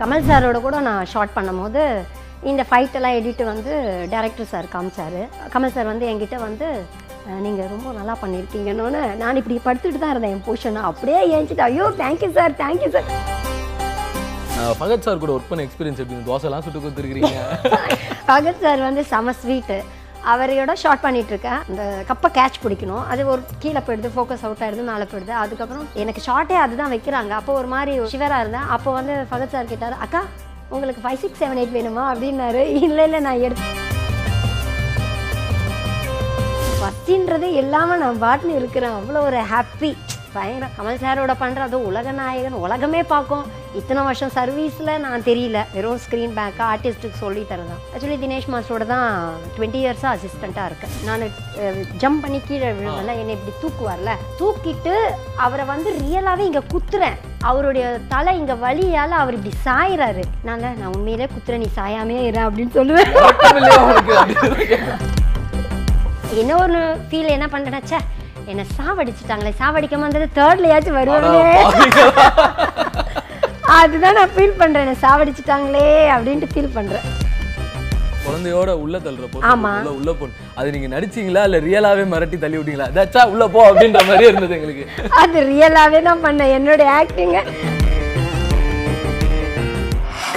கமல் சாரோட கூட நான் ஷார்ட் பண்ணும் போது இந்த ஃபைட்டெல்லாம் எடிட்டு வந்து டைரக்டர் சார் காமிச்சார். கமல் சார் வந்து என்கிட்ட வந்து நீங்கள் ரொம்ப நல்லா பண்ணியிருக்கீங்கன்னு. நான் இப்படி படுத்துட்டு தான் இருந்தேன் என் பொசிஷனை, அப்படியே ஏஞ்சிட்டேன். ஐயோ thank you sir, thank you sir. Fahadh sir கூட ஒர்க் பண்ண எக்ஸ்பீரியன்ஸ் எப்படி? தோசைலாம் சுட்டு கொடுத்துருக்கீங்க. பகத் சார் வந்து செம ஸ்வீட்டு. அவரையோட ஷார்ட் பண்ணிகிட்ருக்கேன். அந்த கப்பை கேட்ச் பிடிக்கணும், அது ஒரு கீழே போயிடுது, ஃபோக்கஸ் அவுட் ஆகிடுது, மேலே போயிடுது. அதுக்கப்புறம் எனக்கு ஷார்ட்டே அதுதான் வைக்கிறாங்க. அப்போ ஒரு மாதிரி சிவராக இருந்தேன். அப்போ வந்து பகத் சார் கேட்டார், அக்கா உங்களுக்கு 5, 6, 7, 8 வேணுமா அப்படின்னாரு. இல்லை இல்லை நான் எடுத்தேன் ஃபஸ்ட்டுன்றது இல்லாமல் நான் பாட்டுன்னு இருக்கிறேன். அவ்வளோ ஒரு ஹாப்பி பயங்கரம். கமல் சாரோட பண்ணுற அதுவும் உலக நாயகன், உலகமே பார்க்கும். இத்தனை வருஷம் சர்வீஸில் நான் தெரியல, வெறும் ஸ்க்ரீன் பேக்காக ஆர்டிஸ்ட்டுக்கு சொல்லி தரதான். ஆக்சுவலி தினேஷ் மாஸ்டரோட தான் 20 இயர்ஸாக அசிஸ்டண்ட்டாக இருக்கேன். நான் ஜம்ப் பண்ணி கீழே விழுவேன்ல, என்னை இப்படி தூக்குவார்ல, தூக்கிட்டு அவரை வந்து ரியலாகவே இங்கே குத்துறேன். அவருடைய தலை இங்கே வலியால் அவர் இப்படி சாயிறாரு. நான் உண்மையிலே குத்துறேன், நீ சாயாமே இரு அப்படின்னு சொல்லுவேன். என்ன ஒரு ஃபீல் என்ன பண்ணுறேன்னாச்சே, என்னை சாவடிச்சுட்டாங்களே, சாவடிக்காம வந்தது 3rd-லயாச்சும் வருவாங்களே, அதுதான் நான் ஃபீல் பண்ணுறேன். என்னை சாவடிச்சுட்டாங்களே அப்படின்ட்டு ஃபீல் பண்ணுறேன். குழந்தையோட உள்ள தள்ளுறப்போ ஆமாம் உள்ள போகணும். அது நீங்கள் நடிச்சிங்களா இல்லை ரியலாகவே மிரட்டி தள்ளி விட்டீங்களா? தச்சா உள்ள போ அப்படின்ற மாதிரி இருந்தது எங்களுக்கு. அது ரியலாகவே தான் பண்ணேன் என்னுடைய ஆக்டிங்கை.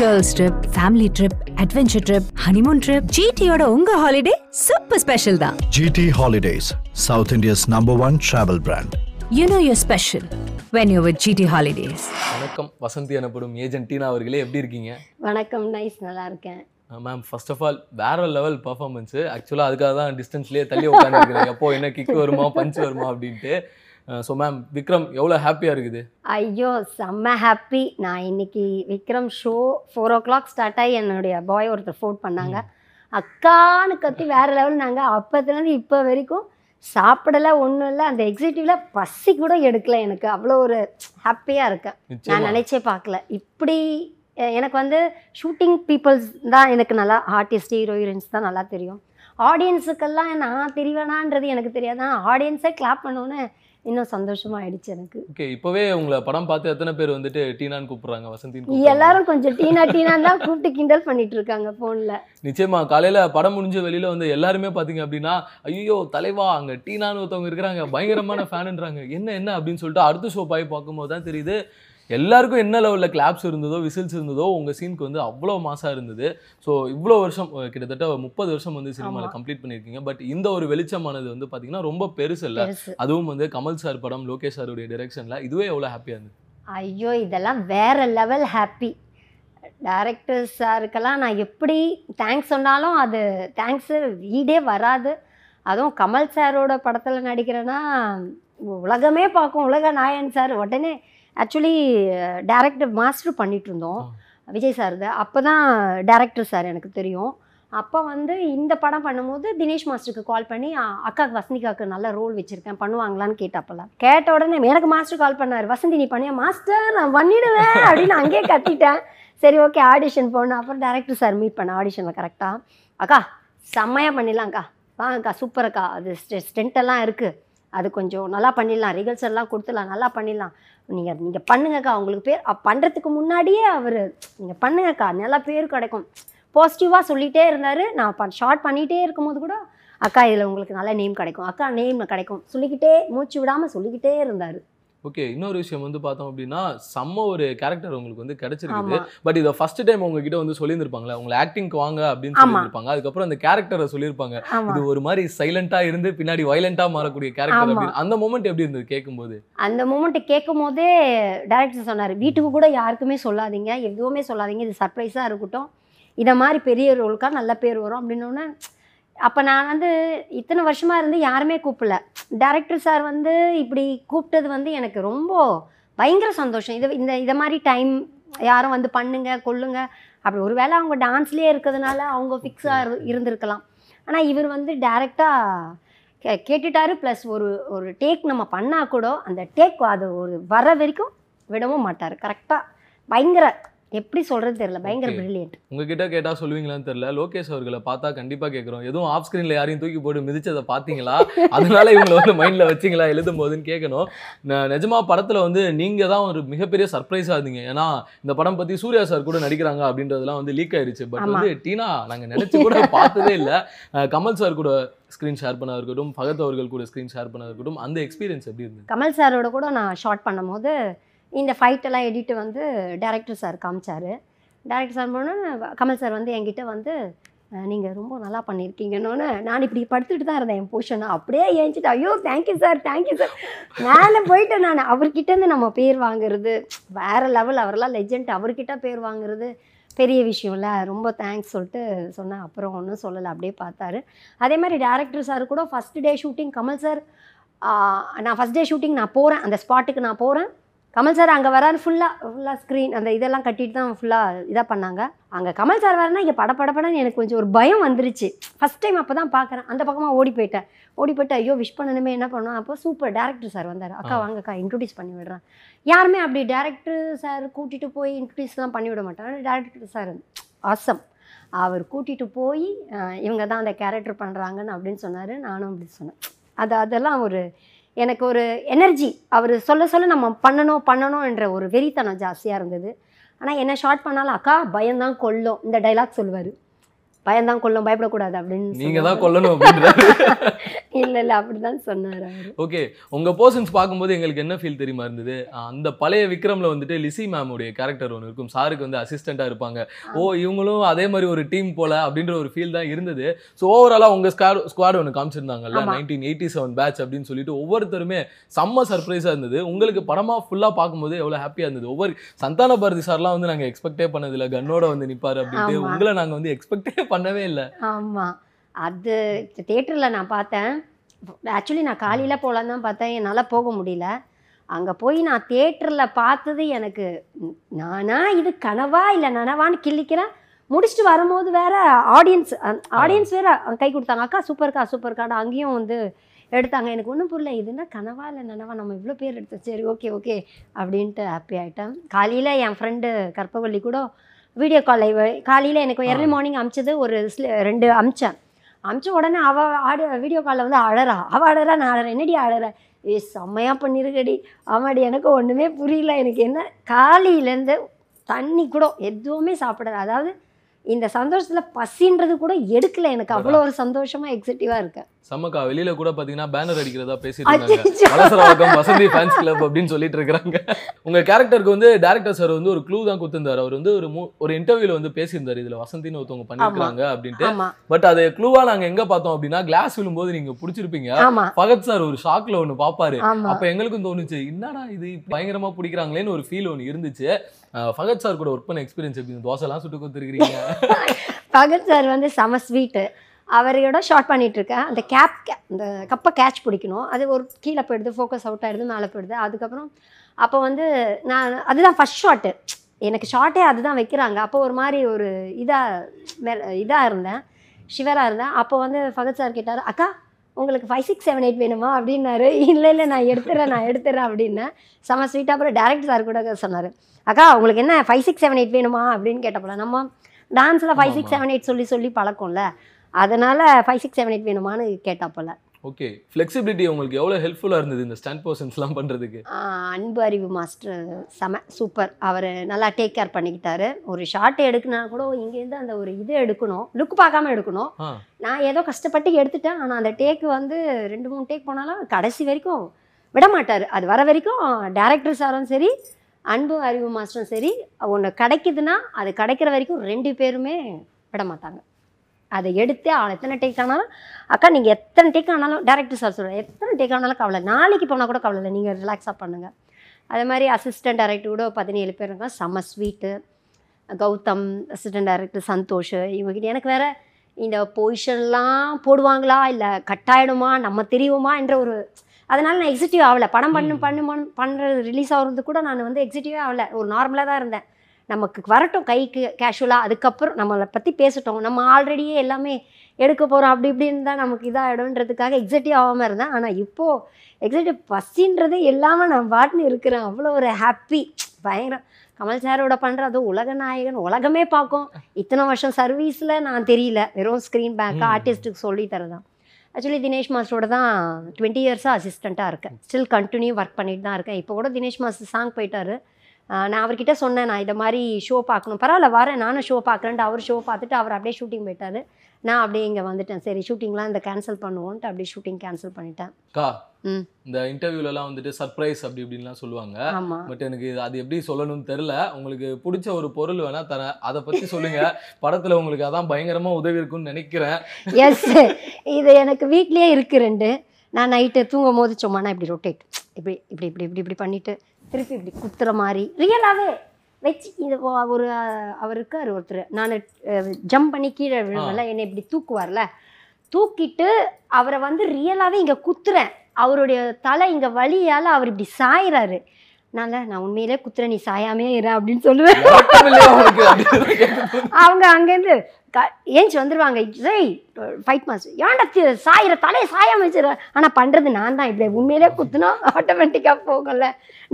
Girls trip, family trip, adventure trip, honeymoon trip, ஜிடியோட உங்க ஹாலிடே சூப்பர் ஸ்பெஷல் தான். GT Holidays, South India's #1 travel brand. You know you're special when you're with GT Holidays. வணக்கம் வசந்தி எனப்படும் ஏஜென்ட் டீனா அவர்களே, எப்படி இருக்கீங்க? வணக்கம், நைஸ், நல்லா இருக்கேன். மேம் ஃபர்ஸ்ட் ஆஃப் ஆல் வேற லெவல் பெர்ஃபார்மன்ஸ். ஆக்சுவலாக அதுக்காக தான் டிஸ்டன்ஸ்லேயே தள்ளி உட்காந்துருக்கீங்க. எப்போ என்ன கிக் வருமா, பஞ்ச் வருமா அப்படின்ட்டு. ஸோ மேம் விக்ரம் எவ்வளோ ஹாப்பியாக இருக்குது? ஐயோ செம்ம ஹாப்பி. நான் இன்னைக்கு விக்ரம் ஷோ 4 o'clock ஸ்டார்ட் ஆகி என்னுடைய பாய் ஒருத்தர் ஃபோன் பண்ணாங்க, அக்கான்னு கத்தி வேறு லெவல். நாங்கள் அப்போத்துலேருந்து இப்போ வரைக்கும் சாப்பிடலை, ஒன்றும் இல்லை, அந்த எக்ஸிக்யூட்டிவில் பசி கூட எடுக்கலை. எனக்கு அவ்வளோ ஒரு ஹாப்பியாக இருக்கேன். நான் நினச்சே பார்க்கல இப்படி. எனக்கு வந்து ஷூட்டிங் பீப்புள்ஸ் தான் எனக்கு நல்லா, ஆர்டிஸ்ட் ஹீரோ ஹீரோயின்ஸ் தான் நல்லா தெரியும். ஆடியன்ஸுக்கெல்லாம் நான் தெரியவேணான்றது எனக்கு தெரியாது. ஆனால் ஆடியன்ஸை கிளாப் பண்ணோன்னு இன்னும் சந்தோஷமா ஆயிடுச்சு எனக்கு. ஓகே, இப்பவே உங்களை படம் பார்த்து எத்தனை பேர் வந்துட்டு டீனான்னு கூப்பிடுறாங்க, வசந்தி? எல்லாரும் கொஞ்சம் டீனா டீனான்னு தான் கூப்பிட்டு கிண்டல் பண்ணிட்டு இருக்காங்க போன்ல. நிச்சயமா காலையில படம் முடிஞ்ச வெளியில வந்து எல்லாருமே பாத்தீங்க அப்படின்னா, ஐயோ தலைவா அங்க டீனான்னு ஒருத்தவங்க இருக்கிறாங்க, பயங்கரமான ஃபேன்ன்றாங்க. என்ன என்ன அப்படின்னு சொல்லிட்டு அடுத்த ஷோ பாய் பார்க்கும்போது தான் தெரியுது எல்லாருக்கும் என்ன லெவலில் கிளாப்ஸ் இருந்ததோ, விசில்ஸ் இருந்ததோ. உங்கள் சீனுக்கு வந்து அவ்வளோ மாசாக இருந்தது. ஸோ இவ்வளோ வருஷம், கிட்டத்தட்ட 30 வருஷம் வந்து சினிமாவில் கம்ப்ளீட் பண்ணியிருக்கீங்க. பட் இந்த ஒரு வெளிச்சமானது வந்து பார்த்தீங்கன்னா ரொம்ப பெருசு இல்லை. அதுவும் வந்து கமல் சார் படம், லோகேஷ் சாருடைய டைரக்ஷனில் இதுவே எவ்வளோ ஹாப்பியாக இருந்தது? ஐயோ இதெல்லாம் வேறு லெவல் ஹாப்பி. டைரக்டர் சாருக்கெல்லாம் நான் எப்படி தேங்க்ஸ் சொன்னாலும் அது தேங்க்ஸு வீடே வராது. அதுவும் கமல் சாரோட படத்தில் நடிக்கிறேன்னா உலகமே பார்க்கும், உலக நாயன் சார். உடனே ஆக்சுவலி டைரக்டர் மாஸ்டர் பண்ணிகிட்டு இருந்தோம் விஜய் சார். அப்போ தான் டைரக்டர் சார் எனக்கு தெரியும். அப்போ வந்து இந்த படம் பண்ணும்போது தினேஷ் மாஸ்டருக்கு கால் பண்ணி, அக்காவுக்கு வசந்திக்காவுக்கு நல்ல ரோல் வச்சுருக்கேன் பண்ணுவாங்களான்னு கேட்டாப்பெல்லாம். கேட்ட உடனே எனக்கு மாஸ்டர் கால் பண்ணார், வசந்தி நீ பண்ணியா? மாஸ்டர் நான் பண்ணிடுவேன் அப்படின்னு அங்கேயே கத்திட்டேன். சரி ஓகே ஆடிஷன் போனேன். அப்புறம் டைரக்டர் சார் மீட் பண்ணேன் ஆடிஷனில். கரெக்டாக அக்கா செம்மையாக பண்ணிடலாம் அக்கா, வாங்கக்கா சூப்பரக்கா, அது ஸ்டெண்டெல்லாம் இருக்குது, அது கொஞ்சம் நல்லா பண்ணிடலாம், ரிகல்சர்லாம் கொடுத்துடலாம், நல்லா பண்ணிடலாம், நீங்கள் பண்ணுங்கக்கா. அவங்களுக்கு பேர் பண்ணுறதுக்கு முன்னாடியே அவர் நீங்கள் பண்ணுங்கக்கா நல்லா பேர் கிடைக்கும் பாசிட்டிவாக சொல்லிகிட்டே இருந்தார். நான் ஷார்ட் பண்ணிகிட்டே இருக்கும்போது கூட அக்கா இதில் உங்களுக்கு நல்ல நேம் கிடைக்கும், அக்கா நேம் கிடைக்கும் சொல்லிக்கிட்டே மூச்சு விடாமல் சொல்லிக்கிட்டே இருந்தார். ஓகே, இன்னொரு விஷயம் வந்து பார்த்தோம் அப்படின்னா செம்ம ஒரு கேரக்டர் உங்களுக்கு வந்து கிடைச்சிருக்கு. பட் இதை ஃபர்ஸ்ட் டைம் உங்ககிட்ட வந்து சொல்லியிருப்பாங்களா, உங்களை ஆக்டிங்க்கு வாங்க அப்படின்னு சொல்லியிருப்பாங்க, அதுக்கப்புறம் அந்த கேரக்டரை சொல்லியிருப்பாங்க, இது ஒரு மாதிரி சைலண்டா இருந்து பின்னாடி வயலண்டா மாறக்கூடிய கேரக்டர் அப்படின்னு. அந்த மூமெண்ட் எப்படி இருந்தது கேட்கும்போது? அந்த மூமெண்ட் கேட்கும் போதே டைரக்டர் சொன்னார், வீட்டுக்கு கூட யாருக்குமே சொல்லாதீங்க, எதுவுமே சொல்லாதீங்க, இது சர்ப்ரைஸாக இருக்கட்டும், இதை மாதிரி பெரிய ரோலுக்காக நல்ல பேர் வரும் அப்படின்னோடனே. அப்போ நான் வந்து இத்தனை வருஷமாக இருந்து யாருமே கூப்பிடல, டைரக்டர் சார் வந்து இப்படி கூப்பிட்டது வந்து எனக்கு ரொம்ப பயங்கர சந்தோஷம். இதை மாதிரி டைம் யாரும் வந்து பண்ணுங்க கொள்ளுங்க அப்படி. ஒரு வேளை அவங்க டான்ஸ்லேயே இருக்கிறதுனால அவங்க ஃபிக்ஸாக இருந்திருக்கலாம். ஆனால் இவர் வந்து டைரெக்டாக கேட்டுட்டாரு. ப்ளஸ் ஒரு டேக் நம்ம பண்ணால் கூட அந்த டேக் அது ஒரு வர வரைக்கும் விடவும் மாட்டார். கரெக்டாக பயங்கர எப்படி சொல்கிறது தெரியல, பயங்கர பிரில்லியன்ட். உங்ககிட்ட கேட்டால் சொல்லுவீங்களான்னு தெரியல. லோகேஷ் அவர்களை பார்த்தா கண்டிப்பாக கேட்குறோம், எதுவும் ஆஃப் ஸ்க்ரீனில் யாரையும் தூக்கி போட்டு மிதிச்சதை பார்த்தீங்களா, அதனால இவங்களை வந்து மைண்டில் வச்சிங்களா எழுதும் போதுன்னு கேட்கணும். நிஜமாக படத்தில் வந்து நீங்கள் தான் ஒரு மிகப்பெரிய சர்ப்ரைஸாக இருந்தீங்க. ஏன்னா இந்த படம் பற்றி சூர்யா சார் கூட நடிக்கிறாங்க அப்படின்றதுலாம் வந்து லீக் ஆயிடுச்சு. பட் வந்து டீனா நாங்கள் நினச்சி கூட பார்த்ததே இல்லை. கமல் சார் கூட ஸ்க்ரீன் ஷேர் பண்ண இருக்கட்டும், பகத் அவர்கள் கூட ஸ்க்ரீன் ஷேர் பண்ண இருக்கட்டும், அந்த எக்ஸ்பீரியன்ஸ் எப்படி இருந்தது? கமல் சாரோட கூட நான் ஷார்ட் பண்ணும் போது இந்த ஃபைட்டெல்லாம் எடிட்டு வந்து டைரக்டர் சார் காமிச்சார். டைரக்டர் சார் போனால் கமல் சார் வந்து என்கிட்ட வந்து நீங்கள் ரொம்ப நல்லா பண்ணியிருக்கீங்கன்னு. நான் இப்படி படுத்துட்டு தான் இருந்தேன், என் போஷனை அப்படியே ஏஞ்சிட்டு ஐயோ தேங்க்யூ சார் தேங்க்யூ சார் மேலே போயிட்டு நான் அவர்கிட்டேருந்து நம்ம பேர் வாங்குறது வேறு லெவல். அவரெல்லாம் லெஜண்ட், அவர்கிட்ட பேர் வாங்குறது பெரிய விஷயம்ல. ரொம்ப தேங்க்ஸ் சொல்லிட்டு சொன்னேன். அப்புறம் ஒன்றும் சொல்லலை, அப்படியே பார்த்தாரு. அதே மாதிரி டேரக்டர் சார் கூட first day shooting Kamal sir, நான் ஃபஸ்ட் டே ஷூட்டிங் நான் போகிறேன், அந்த ஸ்பாட்டுக்கு நான் போகிறேன். கமல் சார் அங்கே வராரு, ஃபுல்லாக ஸ்க்ரீன் அந்த இதெல்லாம் கட்டிட்டு தான் ஃபுல்லாக இதாக பண்ணாங்க. அங்கே கமல் சார் வரனா இங்கே படப்படப்படன்னு எனக்கு கொஞ்சம் ஒரு பயம் வந்துருச்சு. ஃபஸ்ட் டைம் அப்போ தான் பார்க்குறேன். அந்த பக்கமாக ஓடி போயிட்டு ஐயோ விஷ் பண்ணணுமே, என்ன பண்ணோம். அப்போ சூப்பர் டேரக்டர் சார் வந்தார். அக்கா வாங்கக்கா இன்ட்ரடியூஸ் பண்ணி விடுறேன். யாருமே அப்படி டேரக்டர் சார் கூட்டிகிட்டு போய் இன்ட்ரடியூஸ்லாம் பண்ணிவிட மாட்டாங்க. டேரக்டர் சார் ஆசம், அவர் கூட்டிகிட்டு போய் இவங்க தான் அந்த கேரக்டர் பண்ணுறாங்கன்னு அப்படின்னு சொன்னார். நானும் அப்படி சொன்னேன். அதெல்லாம் ஒரு எனக்கு ஒரு எனர்ஜி, அவர் சொல்ல சொல்ல நம்ம பண்ணணும் என்ற ஒரு வெறித்தனம் ஜாஸ்தியாக இருந்தது. ஆனால் என்ன ஷார்ட் பண்ணாலும் அக்கா பயந்தான் கொள்ளும், இந்த டைலாக் சொல்லுவார், பயந்தான் கொள்ளும் பயப்படக்கூடாது அப்படின்னு. நீங்கள் தான் கொள்ளணும் அப்படின்றாரு. இல்லை அப்படி தான் சொன்னார். ஓகே, உங்கள் போர்ஷன்ஸ் பார்க்கும்போது எங்களுக்கு என்ன ஃபீல் தெரியுமா இருந்தது? அந்த பழைய விக்ரமில் வந்துட்டு லிசி மேமுடைய கேரக்டர் ஒன்று இருக்கும், சாருக்கு வந்து அசிஸ்டண்ட்டாக இருப்பாங்க. ஓ இவங்களும் அதே மாதிரி ஒரு டீம் போல் அப்படின்ற ஒரு ஃபீல் தான் இருந்தது. ஸோ ஓவராலாக உங்கள் ஸ்குவாட் ஒன்று காமிச்சிருந்தாங்கல்ல, 1987 பேட்ச் அப்படின்னு சொல்லிட்டு ஒவ்வொருத்தருமே செம்ம சர்ப்ரைஸாக இருந்தது. உங்களுக்கு படமாக ஃபுல்லாக பார்க்கும்போது எவ்வளோ ஹாப்பியாக இருந்தது? ஒவ்வொரு சந்தான பாரதி சார்லாம் வந்து நாங்கள் எக்ஸ்பெக்டே பண்ணதில்ல, கன்னோட வந்து நிற்பார் அப்படின்ட்டு. உங்களை நாங்கள் வந்து எக்ஸ்பெக்டே பண்ணவே இல்லை. ஆமாம், அது தியேட்டரில் நான் பார்த்தேன். ஆக்சுவலி நான் காலையில் போகலான்னு தான் பார்த்தேன், என்னால் போக முடியல. அங்கே போய் நான் தியேட்டரில் பார்த்தது எனக்கு நானாக இது கனவா இல்லை நனவான்னு கிள்ளிக்கிறேன். முடிச்சுட்டு வரும்போது வேற ஆடியன்ஸ் வேற கை கொடுத்தாங்க, அக்கா சூப்பர்க்கா சூப்பர்க்கான்னு அங்கேயும் வந்து எடுத்தாங்க. எனக்கு ஒன்றும் புரியல, இதுன்னா கனவா இல்லை நனவா, நம்ம இவ்வளோ பேர் எடுத்தோம், சரி ஓகே அப்படின்ட்டு ஹாப்பி ஆகிட்டேன். காலையில் என் ஃப்ரெண்டு கற்பகவள்ளி கூட வீடியோ கால் லைவ் காலையில் எனக்கு ஏர்லி மார்னிங் அமிச்சது, ஒரு ரெண்டு அமிச்ச உடனே அவள் வீடியோ காலில் வந்து அழறா நான் அழறேன், என்னடி அழற, ஏ செம்மையாக பண்ணியிருக்கடி, ஆமாடி எனக்கு ஒன்றுமே புரியல, எனக்கு என்ன காலையிலேருந்து தண்ணி கூட எதுவுமே சாப்பிடாது. அதாவது இந்த சந்தோஷத்தில் பசின்றது கூட எடுக்கல, எனக்கு அவ்வளோ ஒரு சந்தோஷமாக எக்ஸைட்டிவாக இருக்கேன். சமக்கா வெளியில கூட பாத்தீங்கன்னா பேனர் அடிக்கிறதா பேசிட்டு வசந்தி ஃபேன்ஸ் கிளப் அப்படின்னு சொல்லிட்டு இருக்காங்க. உங்க கேரக்டருக்கு வந்து டைரக்டர் சார் வந்து ஒரு க்ளூ தான் கொடுத்திருந்தாரு. அவர் வந்து ஒரு இன்டர்வியூல வந்து பேசியிருந்தாரு, இதுல வசந்தின்னு ஒருத்தவங்க பண்ணிருக்காங்க அப்படின்ட்டு. பட் அது க்ளூவா நாங்க எங்க பார்த்தோம் அப்படின்னா கிளாஸ் விழும்போது நீங்க புடிச்சிருப்பீங்க. பகத் சார் ஒரு ஷாக்ல ஒண்ணு பாப்பாரு, அப்ப எங்களுக்கும் தோணுச்சு என்னடா இது பயங்கரமா பிடிக்கிறாங்களேன்னு ஒரு ஃபீல் ஒண்ணு இருந்துச்சு. பகத் சார் கூட ஒர்க் பண்ண எக்ஸ்பீரியன்ஸ் எப்படி? தோசை எல்லாம் சுட்டு கொடுத்துருக்கீங்க. பகத் சார் வந்து செம ஸ்வீட்டு. அவரையோட ஷார்ட் பண்ணிகிட்ருக்கேன். அந்த அந்த கப்பை கேட்ச் பிடிக்கணும், அது ஒரு கீழே போயிடுது, ஃபோக்கஸ் அவுட் ஆகிடுது, மேலே போயிடுது. அதுக்கப்புறம் அப்போ வந்து நான் அதுதான் ஃபஸ்ட் ஷாட்டு, எனக்கு ஷார்ட்டே அதுதான் வைக்கிறாங்க. அப்போ ஒரு மாதிரி ஒரு இதாக இருந்தேன், ஷிவராக இருந்தேன். அப்போ வந்து பகத் சார் கேட்டார், அக்கா உங்களுக்கு 5 6 7 8 வேணுமா அப்படின்னாரு. இல்லை நான் எடுத்துறேன் அப்படின்னேன். செம ஸ்வீட்டாக. அப்புறம் டேரக்டர் சார் கூட சொன்னார், அக்கா உங்களுக்கு என்ன 5 6 7 8 வேணுமா அப்படின்னு கேட்டப்பல நம்ம டான்ஸில் 5 6 7 8 சொல்லி பழக்கம்ல, அதனால் 5 6 7 8 வேணுமான்னு கேட்டாப்போல. ஓகே, ஃப்ளெக்சிபிலிட்டி உங்களுக்கு எவ்வளோ ஹெல்ப்ஃபுல்லாக இருந்தது இந்த ஸ்டாண்ட் போர்ஷன்ஸ்லாம் பண்ணுறதுக்கு? அன்பு அறிவு மாஸ்டர் செம சூப்பர், அவர் நல்லா டேக் கேர் பண்ணிக்கிட்டாரு. ஒரு ஷார்ட் எடுக்குனா கூட இங்கேருந்து அந்த ஒரு இது எடுக்கணும், லுக் பார்க்காம எடுக்கணும். நான் ஏதோ கஷ்டப்பட்டு எடுத்துட்டேன், ஆனால் அந்த டேக்கு வந்து 2 3 டேக் போனாலும் கடைசி வரைக்கும் விட மாட்டார். அது வர வரைக்கும் டேரக்டர் சாரும் சரி அன்பு அறிவு மாஸ்டரும் சரி, ஒன்று கிடைக்குதுன்னா அது கிடைக்கிற வரைக்கும் 2 பேருமே விட மாட்டாங்க. அதை எடுத்தே எத்தனை டேக் ஆனாலும், அக்கா நீங்கள் எத்தனை டேக் ஆனாலும், டேரக்டர் சார் சொல்லுவாங்க எத்தனை டேக் ஆனாலும் கவலை, நாளைக்கு போனால் கூட கவலை இல்லை, நீங்கள் ரிலாக்ஸாக பண்ணுங்கள். அதே மாதிரி அசிஸ்டன்ட் டைரக்டர் கூட 17 பேர் இருக்காங்க. செம sweet Gautham, assistant director Santhosh, இவங்ககிட்ட எனக்கு வேறு இந்த பொசிஷன்லாம் போடுவாங்களா இல்லை கட்டாயிடுமா நம்ம தெரியுமா என்ற ஒரு, அதனால் நான் எக்ஸிக்யூட்டிவ் ஆகலை. படம் பண்ணுறது ரிலீஸ் ஆகிறது கூட நான் வந்து எக்ஸிக்யூட்டிவே ஆகலை, ஒரு நார்மலாக தான் இருந்தேன். நமக்கு வரட்டும் கைக்கு கேஷுவலாக, அதுக்கப்புறம் நம்மளை பற்றி பேசிட்டோம், நம்ம ஆல்ரெடியே எல்லாமே எடுக்க போகிறோம் அப்படி இப்படின்னு தான் நமக்கு இதாக இடம்ன்றதுக்காக எக்ஸைட்டிவ் ஆகாமல் இருந்தேன். ஆனால் இப்போது எக்ஸைட்டிவ் பசின்றது இல்லாமல் நான் பாட்டுன்னு இருக்கிறேன். அவ்வளோ ஒரு ஹாப்பி, பயங்கரம். கமல் சாரோட பண்ணுற அது உலக நாயகன், உலகமே பார்க்கும். இத்தனை வருஷம் சர்வீஸில் நான் தெரியல, வெறும் ஸ்க்ரீன் பேக்கை ஆர்டிஸ்ட்டுக்கு சொல்லி தரதான். ஆக்சுவலி தினேஷ் மாஸ்டரோட தான் 20 இயர்ஸாக அசிஸ்டண்ட்டாக இருக்கேன், ஸ்டில் கண்டினியூ ஒர்க் பண்ணிட்டு தான் இருக்கேன். இப்போ கூட தினேஷ் மாஸ்டர் சாங் போயிட்டார். நான் அவர்கிட்ட சொன்னேன், நான் இதை மாதிரி ஷோ பார்க்கணும், பரவாயில்ல வரேன் நானும் ஷோ பார்க்குறேன்ட்டு. அவர் ஷோ பார்த்துட்டு அவர் அப்படியே ஷூட்டிங் போயிட்டார். நான் அப்படியே இங்கே வந்துட்டேன், சரி ஷூட்டிங்லாம் இந்த கேன்சல் பண்ணுவோன்ட்டு அப்படியே ஷூட்டிங் கேன்சல் பண்ணிட்டேன். இந்த இன்டர்வியூலலாம் வந்துட்டு சர்ப்ரைஸ் அப்படி இப்படின்லாம் சொல்லுவாங்க. பட் எனக்கு அது எப்படி சொல்லணும்னு தெரியல. உங்களுக்கு பிடிச்ச ஒரு பொருள் வேணா தரேன், அதை பற்றி சொல்லுங்க. படத்தில் உங்களுக்கு அதான் பயங்கரமா உதவி இருக்குன்னு நினைக்கிறேன். எஸ், இது எனக்கு வீட்லேயே இருக்கு ரெண்டு. நான் நைட்டு தூங்கும் போது சும்மா நான் இப்படி ரொட்டேட் இப்படி இப்படி இப்படி இப்படி இப்படி பண்ணிட்டு திருப்பி இப்படி குத்துற மாதிரி ரியலாகவே வச்சு இது ஒரு அவருக்கு அது ஒருத்தர் நான் ஜம்ப் பண்ணி கீழே விழுவல, என்னை இப்படி தூக்குவார்ல, தூக்கிட்டு அவரை வந்து ரியலாகவே இங்கே குத்துறேன். அவருடைய தலை இங்கே வலியால் அவர் இப்படி சாயிறாரு. நான் உண்மையிலே குத்துறேன், நீ சாயாமே இரு அப்படின்னு சொல்லுவேன். அவங்க அங்கேருந்து ஏஞ்சி வந்துடுவாங்க, ஜெய் ஃபைட் மாஸ்டர் ஏண்டா சாயிற தலையை சாயாம வச்சுரு. ஆனால் பண்ணுறது நான் தான், இப்படி உண்மையிலே குத்துனா ஆட்டோமேட்டிக்காக போகல.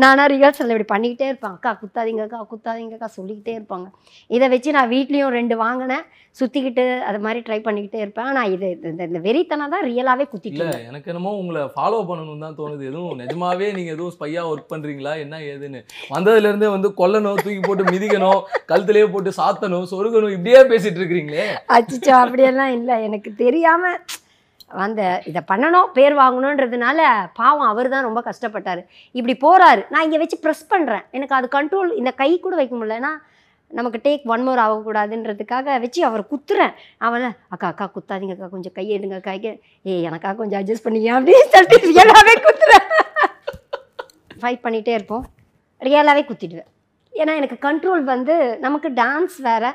நானாக ரிஹர்சல் இப்படி பண்ணிக்கிட்டே இருப்பேன், அக்கா குத்தாதீங்கக்கா குத்தாதீங்கக்கா சொல்லிக்கிட்டே இருப்பாங்க. இதை வச்சு நான் வீட்லேயும் ரெண்டு வாங்கினேன், சுற்றிக்கிட்டு அது மாதிரி ட்ரை பண்ணிக்கிட்டே இருப்பேன். ஆனால் இது இந்த வெறித்தனை தான் ரியலாகவே குத்திக்கிட்டேன். எனக்கு என்னமோ உங்களை ஃபாலோ பண்ணணும்னு தான் தோணுது. எதுவும் நிஜமாவே நீங்கள் எதுவும் ஸ்பையாக ஒர்க் பண்ணுறீங்களா என்ன ஏதுன்னு வந்ததுலேருந்தே வந்து கொல்லணும், தூக்கி போட்டு மிதிக்கணும், கழுத்துலேயே போட்டு சாத்தணும், சொருகணும், இப்படியே பேசிகிட்டு இருக்கிறீங்க. அச்சோ, அப்படியெல்லாம் இல்லை. எனக்கு தெரியாம அந்த இதை பண்ணணும் பேர் வாங்கணும்ன்றதுனால பாவம் அவர் தான் ரொம்ப கஷ்டப்பட்டாரு. இப்படி போறாரு, நான் இங்கே வச்சு ப்ரெஸ் பண்றேன், எனக்கு அது கண்ட்ரோல் இந்த கை கூட வைக்க முடியலன்னா நமக்கு டேக் 1 more ஆகக்கூடாதுன்றதுக்காக வச்சு அவர் குத்துறேன். அவன் அக்கா அக்கா குத்தாதீங்க அக்கா கொஞ்சம் கை எடுங்க கைக்கு, ஏய் எனக்கா கொஞ்சம் அட்ஜஸ்ட் பண்ணிக்க அப்படின்னு சொல்லிட்டு ரியலாகவே குத்துறேன். ஃபைட் பண்ணிகிட்டே இருப்போம், ரியலாகவே குத்திடுவேன். ஏன்னா எனக்கு கண்ட்ரோல் வந்து நமக்கு டான்ஸ் வேற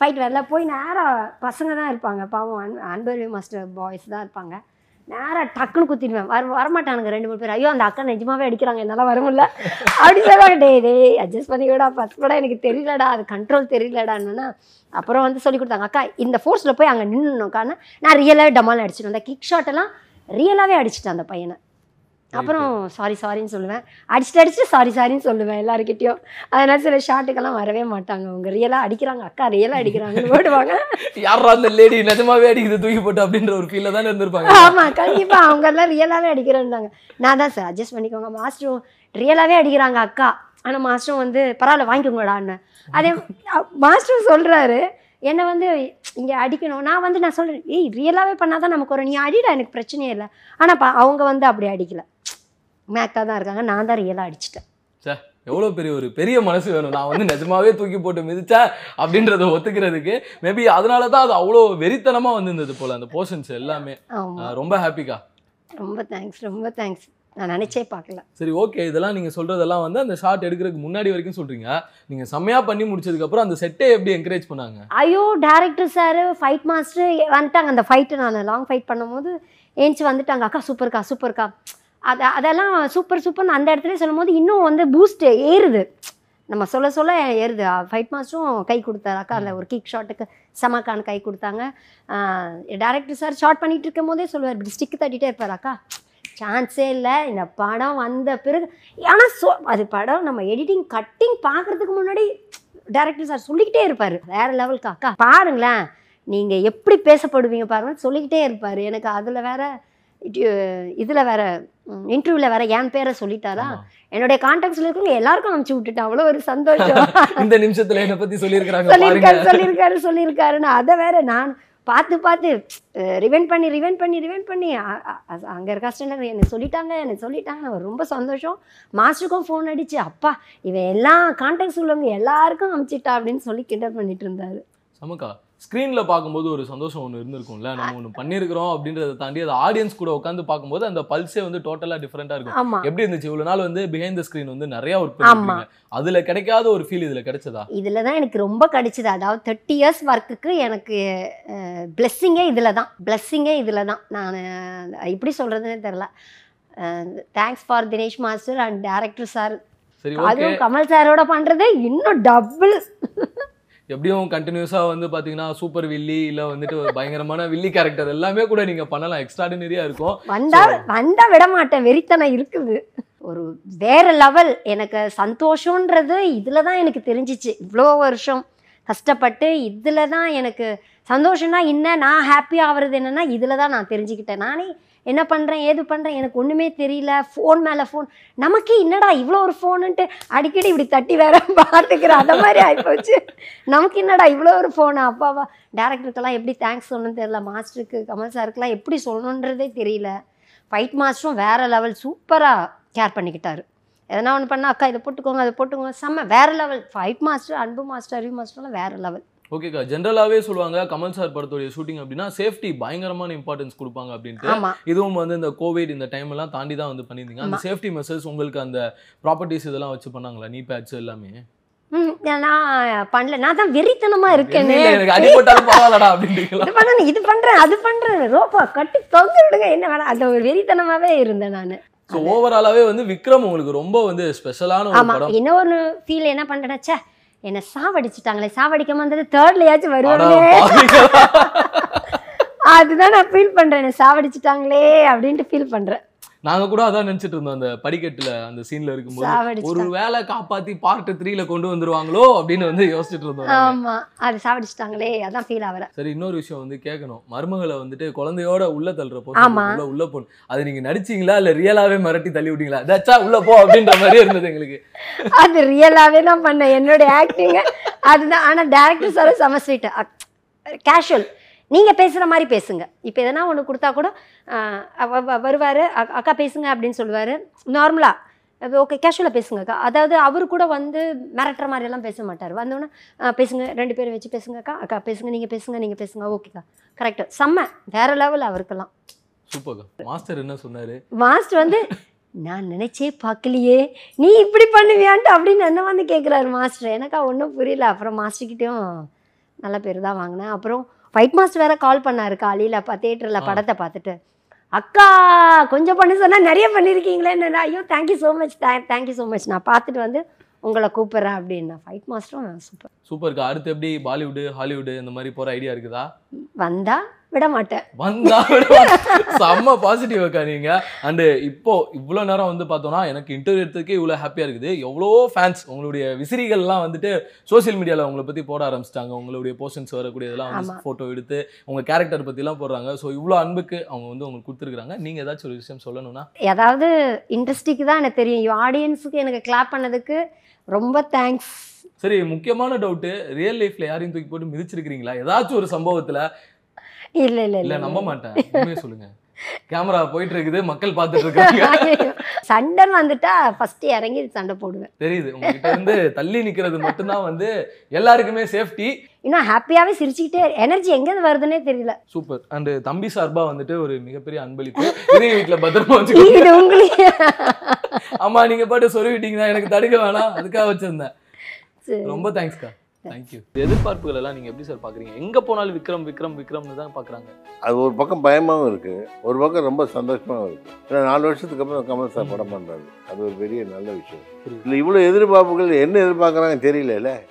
ஃபைட் வரலாம். போய் நேராக பசங்க தான் இருப்பாங்க, பாவம் அன்பர்வே மாஸ்டர் பாய்ஸ் தான் இருப்பாங்க. நேராக டக்குன்னு குத்திடுவேன், வரமாட்டானுங்க 2-3 பேர். ஐயோ அந்த அக்கா நிஜமாவே அடிக்கிறாங்க என்னால் வரமுடில அப்படி சொல்லுவாங்க. டே அட்ஜஸ்ட் பண்ணிக்கூடா, ஃபஸ்ட் கூட எனக்கு தெரியலடா, அது கண்ட்ரோல் தெரியலடான்னா அப்புறம் வந்து சொல்லி கொடுத்தாங்க, அக்கா இந்த ஃபோர்ஸில் போய் அங்கே நின்னுணும். காரணம் நான் ரியலாகவே டமால் அடிச்சிட்டேன், அந்த கிக் ஷாட்டெல்லாம் ரியலாகவே அடிச்சிட்டேன் அந்த பையனை. அப்புறம் சாரி சாரின்னு சொல்லுவேன், அடிச்சுட்டு சாரி சாரின்னு சொல்லுவேன் எல்லாருக்கிட்டையும். அதனால சில ஷாட்டுக்கெல்லாம் வரவே மாட்டாங்க, அவங்க ரியலாக அடிக்கிறாங்க அக்கா ரியலாக அடிக்கிறாங்கன்னு போடுவாங்க. யாரா அந்த லேடி நிஜமாவே அடிக்கிறது தூக்கி போட்டு அப்படின்ற ஒரு ஃபீலில் தானே இருந்திருப்பாங்க. ஆமாம் கண்டிப்பாக, அவங்க எல்லாம் ரியலாகவே அடிக்கிறேன்னாங்க. நான் தான் சார் அட்ஜஸ்ட் பண்ணிக்கோங்க மாஸ்டரும் ரியலாகவே அடிக்கிறாங்க அக்கா, ஆனால் மாஸ்டரும் வந்து பரவாயில்ல வாங்கிக்கோங்கடான்னு அதே மாஸ்டரும் சொல்கிறாரு. என்னை வந்து இங்கே அடிக்கணும், நான் சொல்கிறேன், ஏய் ரியலாகவே பண்ணால் தான் நமக்கு ஒரு நீ அடிடா எனக்கு பிரச்சனையே இல்லை. ஆனால் அவங்க வந்து அப்படி அடிக்கலை, மேக்காக தான் இருக்காங்க. நான் தான் ரியலாக அடிச்சிட்டேன். சார் எவ்வளோ பெரிய ஒரு பெரிய மனசு வேணும், நான் வந்து நிஜமாவே தூக்கி போட்டு மிதித்தேன் அப்படின்றத ஒத்துக்கிறதுக்கு. மேபி அதனால தான் அது அவ்வளோ வெறித்தனமாக வந்துருந்தது போல் அந்த போர்ஷன்ஸ் எல்லாமே. ரொம்ப ஹாப்பிக்கா, ரொம்ப தேங்க்ஸ், ரொம்ப தேங்க்ஸ். நான் நினச்சே பார்க்கல. சரி ஓகே, இதெல்லாம் நீங்கள் சொல்கிறதெல்லாம் வந்து அந்த ஷார்ட் எடுக்கிறதுக்கு முன்னாடி வரைக்கும் சொல்கிறீங்க. நீங்கள் செம்மையாக பண்ணி முடிச்சதுக்கப்புறம் அந்த செட்டே எப்படி என்கரேஜ் பண்ணாங்க? ஐயோ டேரக்டர் சார் ஃபைட் மாஸ்டர் வந்துட்டாங்க. அந்த ஃபைட்டு நான் லாங் ஃபைட் பண்ணும்போது ஏஞ்சி வந்துட்டாங்க, அக்கா சூப்பர்க்கா சூப்பர்க்கா அதெல்லாம் சூப்பர் சூப்பர்னு அந்த இடத்துல சொல்லும் போது இன்னும் வந்து பூஸ்ட் ஏறுது, நம்ம சொல்ல சொல்ல ஏறுது. ஃபைட் மாஸ்டரும் கை கொடுத்தாரு, அக்கா அந்த ஒரு கிக் ஷாட்டுக்கு செமக்கான்னு கை கொடுத்தாங்க. டேரக்டர் சார் ஷார்ட் பண்ணிகிட்டு இருக்கும் போதே சொல்லுவார், இப்படி ஸ்டிக்கு தட்டிகிட்டே இருப்பார், அக்கா சான்ஸே இல்லை இந்த படம் வந்த பிறகு. ஆனால் அது படம் நம்ம எடிட்டிங் கட்டிங் பார்க்குறதுக்கு முன்னாடி டேரக்டர் சார் சொல்லிக்கிட்டே இருப்பார், வேறு லெவலுக்கு அக்கா பாருங்களேன் நீங்கள் எப்படி பேசப்படுவீங்க பாருங்கள் சொல்லிக்கிட்டே இருப்பார். எனக்கு அதில் வேறு இதில் வேறு இன்டர்வியூவில் வேறு என் பேரை சொல்லிட்டாரா, என்னுடைய கான்டாக்ட்ஸில் இருக்கவங்க எல்லாருக்கும் அனுப்பிச்சி விட்டுட்டேன். அவ்வளோ ஒரு சந்தோஷம், இந்த நிமிஷத்தில் என்னை பற்றி சொல்லியிருக்காருன்னு அதை வேற நான் பார்த்து பார்த்து ரிவைண்ட் பண்ணி அங்கே இருக்க கஷ்டம் என்னை சொல்லிட்டாங்க ரொம்ப சந்தோஷம். மாஸ்டருக்கும் ஃபோன் அடிச்சு, அப்பா இவன் எல்லா கான்டாக்ட்ஸ் உள்ளவங்க எல்லாருக்கும் அனுப்பிச்சிட்டா அப்படின்னு சொல்லி கிண்டல் பண்ணிட்டு இருந்தாரு. நமக்கா ஸ்க்ரீனில் பார்க்கும்போது ஒரு சந்தோஷம் ஒன்று இருந்திருக்கும்ல, நம்ம ஒன்று பண்ணியிருக்கிறோம் அப்படின்றத தாண்டி அது ஆடியன்ஸ் கூட உட்காந்து பார்க்கும்போது அந்த பல்ஸே வந்து டோட்டலாக டிஃப்ரெண்ட்டாக இருக்கும். எப்படி இருந்துச்சு இவ்வளோ நாள் வந்து பிஹைண்ட் த ஸ்க்ரீன் வந்து நிறையா ஒர்க் பண்ணுவாங்க, அதில் கிடைக்காத ஒரு ஃபீல் இதில் கிடைச்சதா? இதில் தான் எனக்கு ரொம்ப கிடைச்சது. அதாவது 30 இயர்ஸ் ஒர்க்குக்கு எனக்கு பிளெஸ்ஸிங்கே இதில் தான் நான் எப்படி சொல்கிறதுனே தெரில. Thanks for Dinesh master and director sir. அதுவும் கமல் சாரோட பண்ணுறது இன்னும் டபுள். எப்படியும் கண்டினியூஸாக வந்து பார்த்தீங்கன்னா சூப்பர் வில்லி இல்லை வந்துட்டு பயங்கரமான வில்லி கேரக்டர் எல்லாமே கூட நீங்கள் பண்ணலாம், எக்ஸ்ட்ராடினரியாக இருக்கும். வந்தால் விட மாட்டேன், வெறித்தனம் இருக்குது. ஒரு வேற லெவல். எனக்கு சந்தோஷன்றது இதில் தான் எனக்கு தெரிஞ்சிச்சு. இவ்வளோ வருஷம் கஷ்டப்பட்டு இதில் தான் எனக்கு சந்தோஷம்னா என்ன, நான் ஹாப்பி ஆகிறது என்னென்னா இதில் தான் நான் தெரிஞ்சுக்கிட்டேன். நானே என்ன பண்ணுறேன் ஏது பண்ணுறேன் எனக்கு ஒன்றுமே தெரியல, ஃபோன் மேலே ஃபோன். நமக்கே என்னடா இவ்வளோ ஒரு ஃபோனுன்ட்டு அடிக்கடி இப்படி தட்டி வேற பார்த்துக்கிறேன், அந்த மாதிரி ஆகிப்போச்சு. நமக்கு என்னடா இவ்வளோ ஒரு ஃபோனு. அப்பாவா டேரக்டருக்கெல்லாம் எப்படி தேங்க்ஸ் சொல்லணும்னு தெரியல, மாஸ்டருக்கு கமல் சாருக்கெல்லாம் எப்படி சொல்லணுன்றதே தெரியல. ஃபைட் மாஸ்டரும் வேறு லெவல் சூப்பராக கேர் பண்ணிக்கிட்டார். எதனா ஒன்று பண்ணால் அக்கா இதை போட்டுக்கோங்க அதை போட்டுக்கோங்க, செம்ம வேறு level. Fight master, Anbu master, Arivu மாஸ்டர்லாம் வேறு லெவல். ஓகேக்கா, ஜென்ரலாகவே சொல்லுவாங்க கமல் சார் படத்துடைய ஷூட்டிங் அப்படின்னா சேஃப்டி பயங்கரமான இம்பார்ட்டன்ஸ் கொடுப்பாங்க அப்படின்ட்டு. இதுவும் வந்து இந்த கோவிட் இந்த டைம்லாம் தாண்டி தான் வந்து பண்ணியிருந்தீங்க. அந்த சேஃப்டி மெஷர்ஸ் உங்களுக்கு அந்த ப்ராப்பர்ட்டிஸ் இதெல்லாம் வச்சு பண்ணாங்களா? நீ பேட்ச் எல்லாமே நான் பண்ணல, நான் தான் வெறித்தனமாக இருக்கேன்னு இது பண்ணுறேன் அது பண்ணுறேன், ரோப்பா கட்டி தொங்க விடுங்க என்ன வேணா, அது ஒரு வெறித்தனமாகவே இருந்தேன் நான். ஸோ ஓவராலாகவே வந்து விக்ரம் உங்களுக்கு ரொம்ப வந்து ஸ்பெஷலான. ஆமாம், என்ன ஒரு ஃபீல் என்ன பண்ணுறேன்னாச்சா, என்னை சாவடிச்சுட்டாங்களே, சாவடிக்காம வந்தது தேர்ட்லயாச்சும் வருவாங்களே, அதுதான் நான் ஃபீல் பண்ணுறேன். என்னை சாவடிச்சுட்டாங்களே அப்படின்ட்டு ஃபீல் பண்ணுறேன். நாங்கள் கூட அதான் நினச்சிட்டு இருந்தோம், அந்த படிக்கட்டில் அந்த சீனில் இருக்கும்போது ஒரு வேலை காப்பாற்றி பார்ட் 3ல கொண்டு வந்துருவாங்களோ அப்படின்னு வந்து யோசிச்சுட்டு இருந்தோம். ஆமாம், அது சாவடிச்சிட்டாங்களே, அதான் ஃபீல் ஆகல. சரி, இன்னொரு விஷயம் வந்து கேட்கணும். மருமகளை வந்துட்டு குழந்தையோட உள்ள தள்ளுறப்போ உள்ள போன், அது நீங்கள் நடிச்சிங்களா இல்லை ரியலாகவே மிரட்டி தள்ளி விட்டீங்களா? தச்சா உள்ள போ அப்படின்ற மாதிரி இருந்தது எங்களுக்கு. அது ரியலாகவே தான் பண்ணேன், என்னோட ஆக்டிங் அதுதான். ஆனால் டேரக்டர் சார் செம ஸ்வீட், கேஷுவல், நீங்கள் பேசுகிற மாதிரி பேசுங்க. இப்போ எதனா ஒன்று கொடுத்தா கூட வருவார், அக்கா பேசுங்க அப்படின்னு சொல்லுவார். நார்மலாக ஓகே கேஷுவலாக பேசுங்க அக்கா, அதாவது அவரு கூட வந்து மிரட்டுற மாதிரியெல்லாம் பேச மாட்டார். வந்தோடனே பேசுங்க, ரெண்டு பேரும் வச்சு பேசுங்க அக்கா, அக்கா பேசுங்க, நீங்கள் பேசுங்க, நீங்கள் பேசுங்க, ஓகேக்கா, கரெக்டு, செம்ம வேறு லெவல் அவருக்கெல்லாம். சூப்பர். மாஸ்டர் என்ன சொன்னார்? மாஸ்டர் வந்து நான் நினச்சே பார்க்கலையே நீ இப்படி பண்ணுவியான்ட்டு அப்படின்னு என்ன வந்து கேட்குறாரு மாஸ்டர். எனக்கா ஒன்றும் புரியல. அப்புறம் மாஸ்டர்கிட்டையும் நல்ல பேர் தான் வாங்கினேன். அப்புறம் ஃபைட் மாஸ்டர் வேறு கால் பண்ணார் காலையில், அப்போ தேட்டரில் படத்தை பார்த்துட்டு, அக்கா கொஞ்சம் பண்ணி சொன்னால் நிறைய பண்ணியிருக்கீங்களேன்னு. ஐயோ thank you so much, thank you so much, நான் பார்த்துட்டு வந்து உங்களை கூப்பிட்றேன் அப்படின்னா. ஃபைட் மாஸ்டரும் சூப்பர். சூப்பருக்கு அடுத்து எப்படி பாலிவுட் ஹாலிவுட் இந்த மாதிரி போகிற ஐடியா இருக்குதா? வந்தால் விட மாட்டேன், வந்தா விட மாட்டேன். செம்ம பாசிட்டிவ் அக்கா நீங்கள். அண்டு இப்போது இவ்வளோ நேரம் வந்து பார்த்தோன்னா எனக்கு இன்டர்வியூ எடுத்ததுக்கே இவ்வளோ ஹாப்பியாக இருக்குது. எவ்வளோ ஃபேன்ஸ் உங்களுடைய விசிறிகள்லாம் வந்துட்டு சோசியல் மீடியாவில் உங்களை பற்றி போட ஆரம்பிச்சிட்டாங்க. உங்களுடைய போஸ்டன்ஸ் வரக்கூடியதெல்லாம் வந்து ஃபோட்டோ எடுத்து உங்கள் கேரக்டர் பற்றிலாம் போடுறாங்க. ஸோ இவ்வளோ அன்புக்கு அவங்க வந்து உங்களுக்கு கொடுத்துருக்குறாங்க. நீங்கள் ஏதாச்சும் ஒரு விஷயம் சொல்லணும்னா? ஏதாவது இண்டஸ்ட்ரிக்கு தான் எனக்கு தெரியும், ஆடியன்ஸுக்கு எனக்கு கிளாப் பண்ணதுக்கு ரொம்ப தேங்க்ஸ். சரி, முக்கியமான டவுட்டு, ரியல் லைஃப்பில் யாரையும் தூக்கி போட்டு மிதிச்சிருக்கிறீங்களா ஏதாச்சும் ஒரு சம்பவத்தில்? இல்ல இல்ல இல்ல, நம்ப மாட்டேன், சொல்லுங்க. கேமரா போயிட்டு இருக்குது, மக்கள் பார்த்துட்டு இருக்காங்க. சண்டை வந்துட்டா ஃபர்ஸ்ட் இறங்கி சண்டை போடுவேன். தெரியுது, உங்ககிட்ட இருந்து தள்ளி நிக்கிறது மட்டும்தான் வந்து எல்லாருக்குமே சேஃப்டி. இன்னும் ஹாப்பியாவே சிரிச்சுக்கிட்டே எனர்ஜி எங்க வருதுன்னே தெரியல. சூப்பர். அண்ட் தம்பி சார்பா வந்துட்டு ஒரு மிகப்பெரிய அன்பளிப்பு, இதே வீட்டுல பத்திரமா வச்சுக்கோங்க உங்களுக்கு. ஆமா, நீங்க பாட்டு சொல்லிட்டீங்கன்னா எனக்கு தடுக்க வேணாம், அதுக்காக வச்சிருந்தேன். ரொம்ப தேங்க்ஸ்க்கா. தேங்க்யூ. எதிர்பார்ப்புகள் எல்லாம் நீங்கள் எப்படி சார் பார்க்குறீங்க? எங்கே போனாலும் விக்ரம் விக்ரம் விக்ரம்னு தான் பார்க்குறாங்க. அது ஒரு பக்கம் பயமாகவும் இருக்குது, ஒரு பக்கம் ரொம்ப சந்தோஷமாகவும் இருக்குது. ஏன்னா 4 வருஷத்துக்கு அப்புறம் கமல் சார் படம் பண்ணுறாரு, அது ஒரு பெரிய நல்ல விஷயம். இல்லை இவ்வளோ எதிர்பார்ப்புகள் என்ன எதிர்பார்க்குறாங்க தெரியல.